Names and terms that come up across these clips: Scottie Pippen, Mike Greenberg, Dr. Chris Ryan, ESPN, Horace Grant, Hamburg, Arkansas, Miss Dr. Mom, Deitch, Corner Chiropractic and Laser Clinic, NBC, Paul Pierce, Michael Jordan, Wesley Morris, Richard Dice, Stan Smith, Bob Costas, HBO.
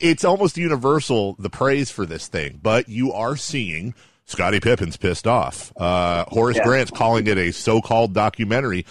it's almost universal, the praise for this thing, but you are seeing Scottie Pippen's pissed off. Horace Grant's calling it a so-called documentary.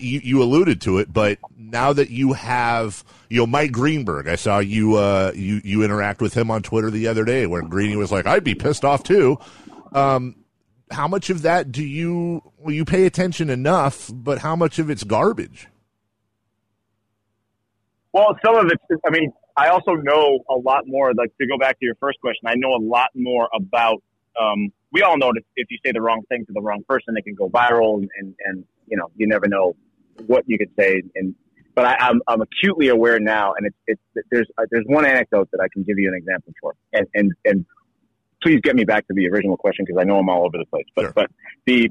You alluded to it, but now that you have, you know, Mike Greenberg, I saw you, you interact with him on Twitter the other day where Greeny was like, I'd be pissed off too. How much of that do you, well, you pay attention enough, but how much of it's garbage? Well, some of it, I mean, I also know a lot more, like to go back to your first question, I know a lot more about, we all know that if you say the wrong thing to the wrong person, it can go viral, and you know, you never know what you could say. And but I'm acutely aware now, and there's one anecdote that I can give you an example for, and please get me back to the original question because I know I'm all over the place. But sure. But the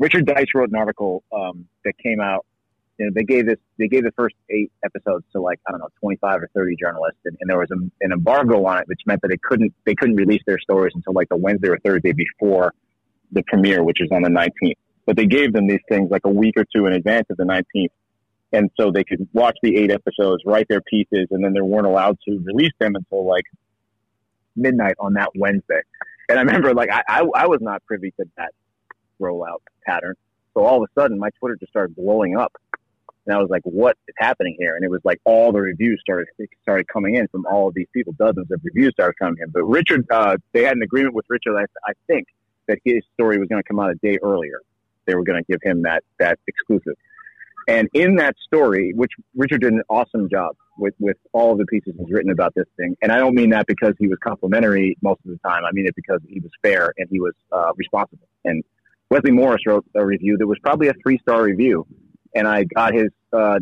Richard Dice wrote an article that came out. You know, they gave the first 8 episodes to, like, I don't know, 25 or 30 journalists, and there was an embargo on it, which meant that they couldn't release their stories until like the Wednesday or Thursday before the premiere, which is on the 19th. But they gave them these things like a week or two in advance of the 19th, and so they could watch the 8 episodes, write their pieces, and then they weren't allowed to release them until like midnight on that Wednesday. And I remember, like, I was not privy to that rollout pattern, so all of a sudden my Twitter just started blowing up. And I was like, what is happening here? And it was like all the reviews started coming in from all of these people. Dozens of reviews started coming in. But Richard, they had an agreement with Richard, I think, that his story was going to come out a day earlier. They were going to give him that exclusive. And in that story, which Richard did an awesome job with all of the pieces he's written about this thing. And I don't mean that because he was complimentary most of the time. I mean it because he was fair and he was responsible. And Wesley Morris wrote a review that was probably a 3-star review. And I got his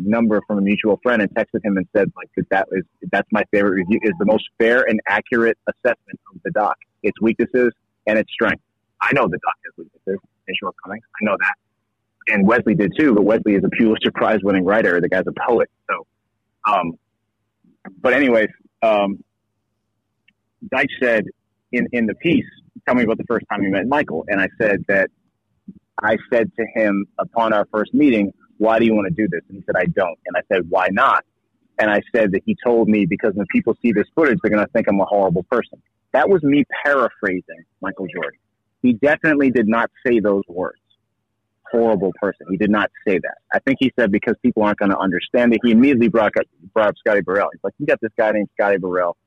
number from a mutual friend and texted him and said, like, that's my favorite review, is the most fair and accurate assessment of the doc, its weaknesses and its strengths. I know the doc has weaknesses and shortcomings. I know that. And Wesley did too, but Wesley is a Pulitzer Prize winning writer. The guy's a poet. So, but anyways, Deitch said in the piece, tell me about the first time you met Michael. And I said to him upon our first meeting, why do you want to do this? And he said, I don't. And I said, why not? And I said that he told me because when people see this footage, they're going to think I'm a horrible person. That was me paraphrasing Michael Jordan. He definitely did not say those words, horrible person. He did not say that. I think he said because people aren't going to understand it. He immediately brought up Scotty Burrell. He's like, you got this guy named Scotty Burrell.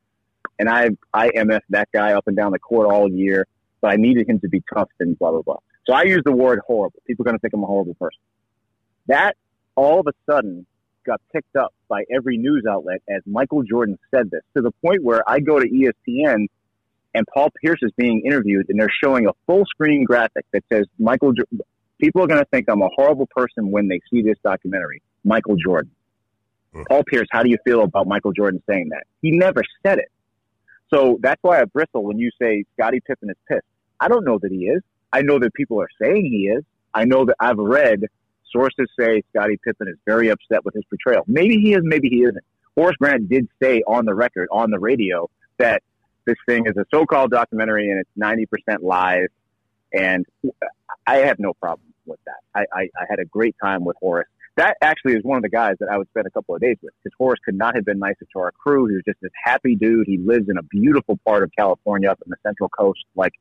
And I MF that guy up and down the court all year, but I needed him to be cuffed and blah, blah, blah. So I used the word horrible. People are going to think I'm a horrible person. That all of a sudden got picked up by every news outlet as Michael Jordan said this, to the point where I go to ESPN and Paul Pierce is being interviewed and they're showing a full screen graphic that says, people are going to think I'm a horrible person when they see this documentary, Michael Jordan. Paul Pierce, how do you feel about Michael Jordan saying that? He never said it. So that's why I bristle when you say Scottie Pippen is pissed. I don't know that he is. I know that people are saying he is. I know that I've read sources say Scottie Pippen is very upset with his portrayal. Maybe he is, maybe he isn't. Horace Grant did say on the record, on the radio, that this thing is a so-called documentary and it's 90% lies. And I have no problem with that. I had a great time with Horace. That actually is one of the guys that I would spend a couple of days with, because Horace could not have been nicer to our crew. He was just this happy dude. He lives in a beautiful part of California up in the Central Coast. Like,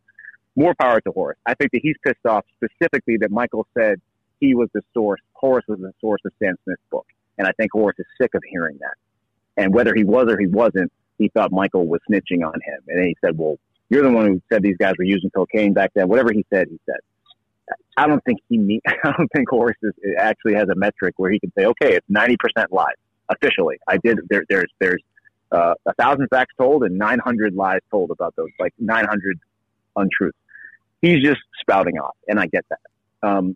more power to Horace. I think that he's pissed off specifically that Michael said he was the source, Horace was the source of Stan Smith's book. And I think Horace is sick of hearing that. And whether he was or he wasn't, he thought Michael was snitching on him. And then he said, well, you're the one who said these guys were using cocaine back then. Whatever he said, he said. I don't think Horace actually has a metric where he can say, okay, it's 90% lies, officially. There's 1,000 facts told and 900 lies told about those, like 900 untruths. He's just spouting off, and I get that.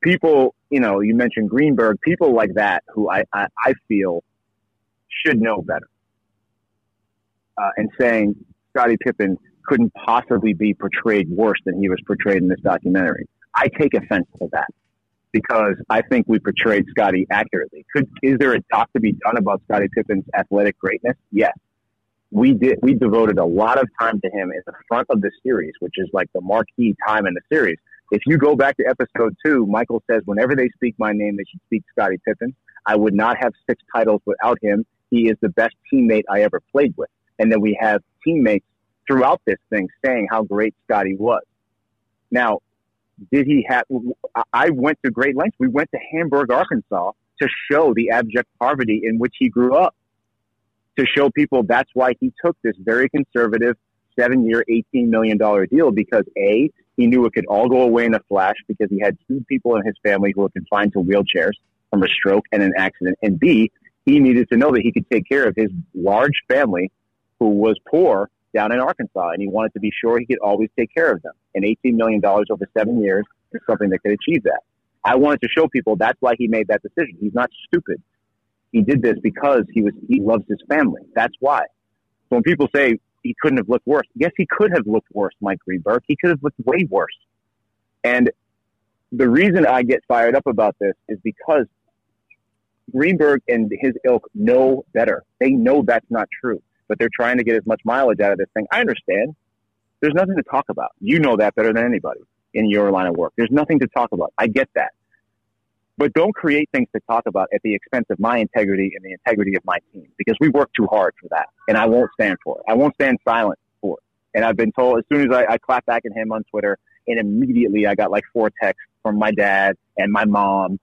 People, you know, you mentioned Greenberg, people like that who I feel should know better. And saying Scottie Pippen couldn't possibly be portrayed worse than he was portrayed in this documentary. I take offense to that because I think we portrayed Scottie accurately. Is there a doc to be done about Scottie Pippen's athletic greatness? Yes. We devoted a lot of time to him in the front of the series, which is like the marquee time in the series. If you go back to episode 2, Michael says, whenever they speak my name, they should speak Scottie Pippen. I would not have 6 titles without him. he is the best teammate I ever played with. And then we have teammates throughout this thing saying how great Scottie was. Now, did he have? I went to great lengths. We went to Hamburg, Arkansas, to show the abject poverty in which he grew up, to show people that's why he took this very conservative 7-year, $18 million deal, because A, he knew it could all go away in a flash because he had two people in his family who were confined to wheelchairs from a stroke and an accident. And B, he needed to know that he could take care of his large family who was poor down in Arkansas, and he wanted to be sure he could always take care of them. And $18 million over 7 years is something that could achieve that. I wanted to show people that's why he made that decision. He's not stupid. He did this because he loves his family. That's why. So when people say he couldn't have looked worse, yes, he could have looked worse, Mike Greenberg. He could have looked way worse. And the reason I get fired up about this is because Greenberg and his ilk know better. They know that's not true, but they're trying to get as much mileage out of this thing. I understand. There's nothing to talk about. You know that better than anybody in your line of work. There's nothing to talk about. I get that. But don't create things to talk about at the expense of my integrity and the integrity of my team, because we work too hard for that, and I won't stand for it. I won't stand silent for it. And I've been told, as soon as I clap back at him on Twitter, and immediately I got like 4 texts from my dad and my mom.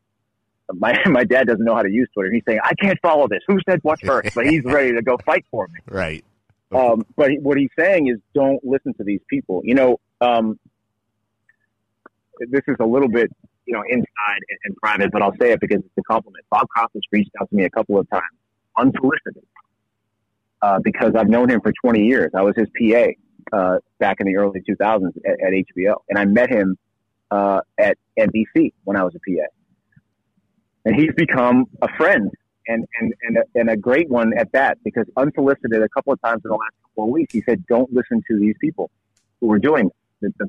My dad doesn't know how to use Twitter. He's saying, I can't follow this. Who said what first? But he's ready to go fight for me. Right. But what he's saying is, don't listen to these people. You know, this is a little bit, you know, inside and private, but I'll say it because it's a compliment. Bob Costas reached out to me a couple of times, unsolicited, because I've known him for 20 years. I was his PA back in the early 2000s at HBO, and I met him at NBC when I was a PA. And he's become a friend and a great one at that, because unsolicited a couple of times in the last couple of weeks, he said, don't listen to these people who are doing this.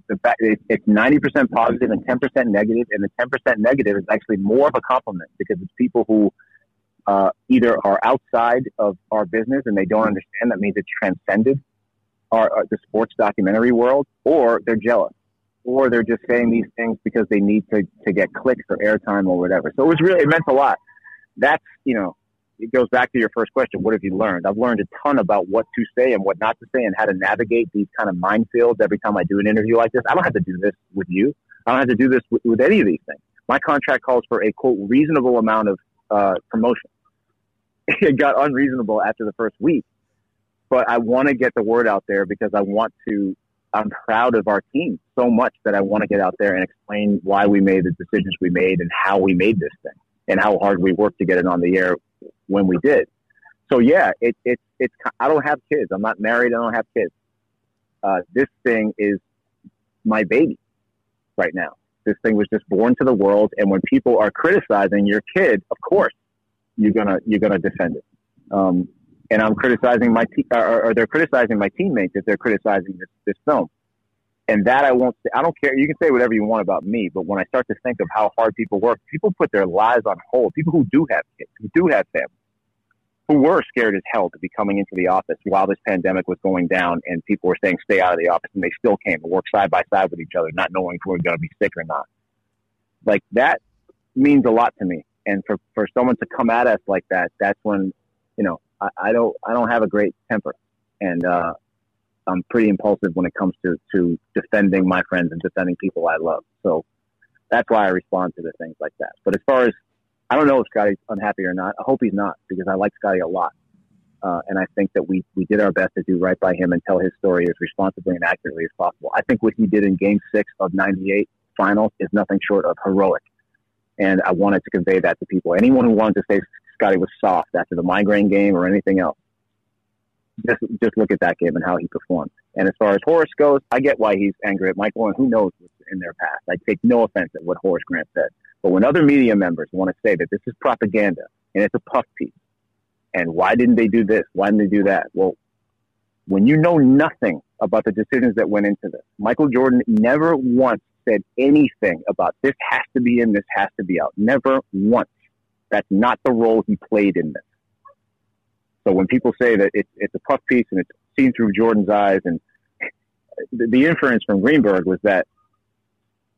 The fact it's 90% positive and 10% negative, and the 10% negative is actually more of a compliment, because it's people who either are outside of our business and they don't understand. That means it's transcended the sports documentary world, or they're jealous, or they're just saying these things because they need to get clicks or airtime or whatever. So it meant a lot. That's, you know, it goes back to your first question. What have you learned? I've learned a ton about what to say and what not to say, and how to navigate these kind of minefields every time I do an interview like this. I don't have to do this with you. I don't have to do this with any of these things. My contract calls for a, quote, reasonable amount of promotion. It got unreasonable after the first week. But I want to get the word out there, because I'm proud of our team so much that I want to get out there and explain why we made the decisions we made, and how we made this thing, and how hard we worked to get it on the air when we did. So yeah, it's I don't have kids. I'm not married. I don't have kids. This thing is my baby right now. This thing was just born to the world. And when people are criticizing your kid, of course you're gonna defend it. And I'm criticizing my or they're criticizing my teammates if they're criticizing this film. And that I won't say. I don't care. You can say whatever you want about me, but when I start to think of how hard people work, people put their lives on hold. People who do have kids, who do have families, who were scared as hell to be coming into the office while this pandemic was going down, and people were saying, stay out of the office, and they still came and worked side by side with each other, not knowing if we were going to be sick or not. Like, that means a lot to me. And for someone to come at us like that, that's when, you know, I don't have a great temper, and I'm pretty impulsive when it comes to defending my friends and defending people I love. So that's why I respond to the things like that. But as far as, I don't know if Scottie's unhappy or not. I hope he's not, because I like Scottie a lot. And I think that we did our best to do right by him and tell his story as responsibly and accurately as possible. I think what he did in game 6 of 98 finals is nothing short of heroic. And I wanted to convey that to people. Anyone who wanted to say Scottie was soft after the migraine game or anything else, just look at that game and how he performed. And as far as Horace goes, I get why he's angry at Michael, and who knows what's in their past. I take no offense at what Horace Grant said. But when other media members want to say that this is propaganda and it's a puff piece, and why didn't they do this? Why didn't they do that? Well, when you know nothing about the decisions that went into this, Michael Jordan never once said anything about this has to be in, this has to be out. Never once. That's not the role he played in this. So when people say that it's a puff piece and it's seen through Jordan's eyes, and the inference from Greenberg was that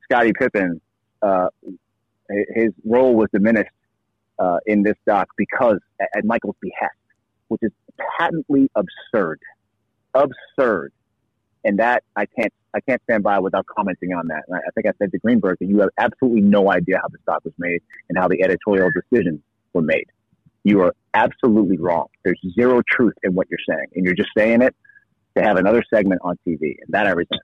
Scottie Pippen, his role was diminished in this doc because at Michael's behest. which is patently absurd. And that I can't stand by without commenting on that. And I think I said to Greenberg that you have absolutely no idea how the stock was made and how the editorial decisions were made. You are absolutely wrong. There's zero truth in what you're saying. And you're just saying it to have another segment on TV. And that I resent.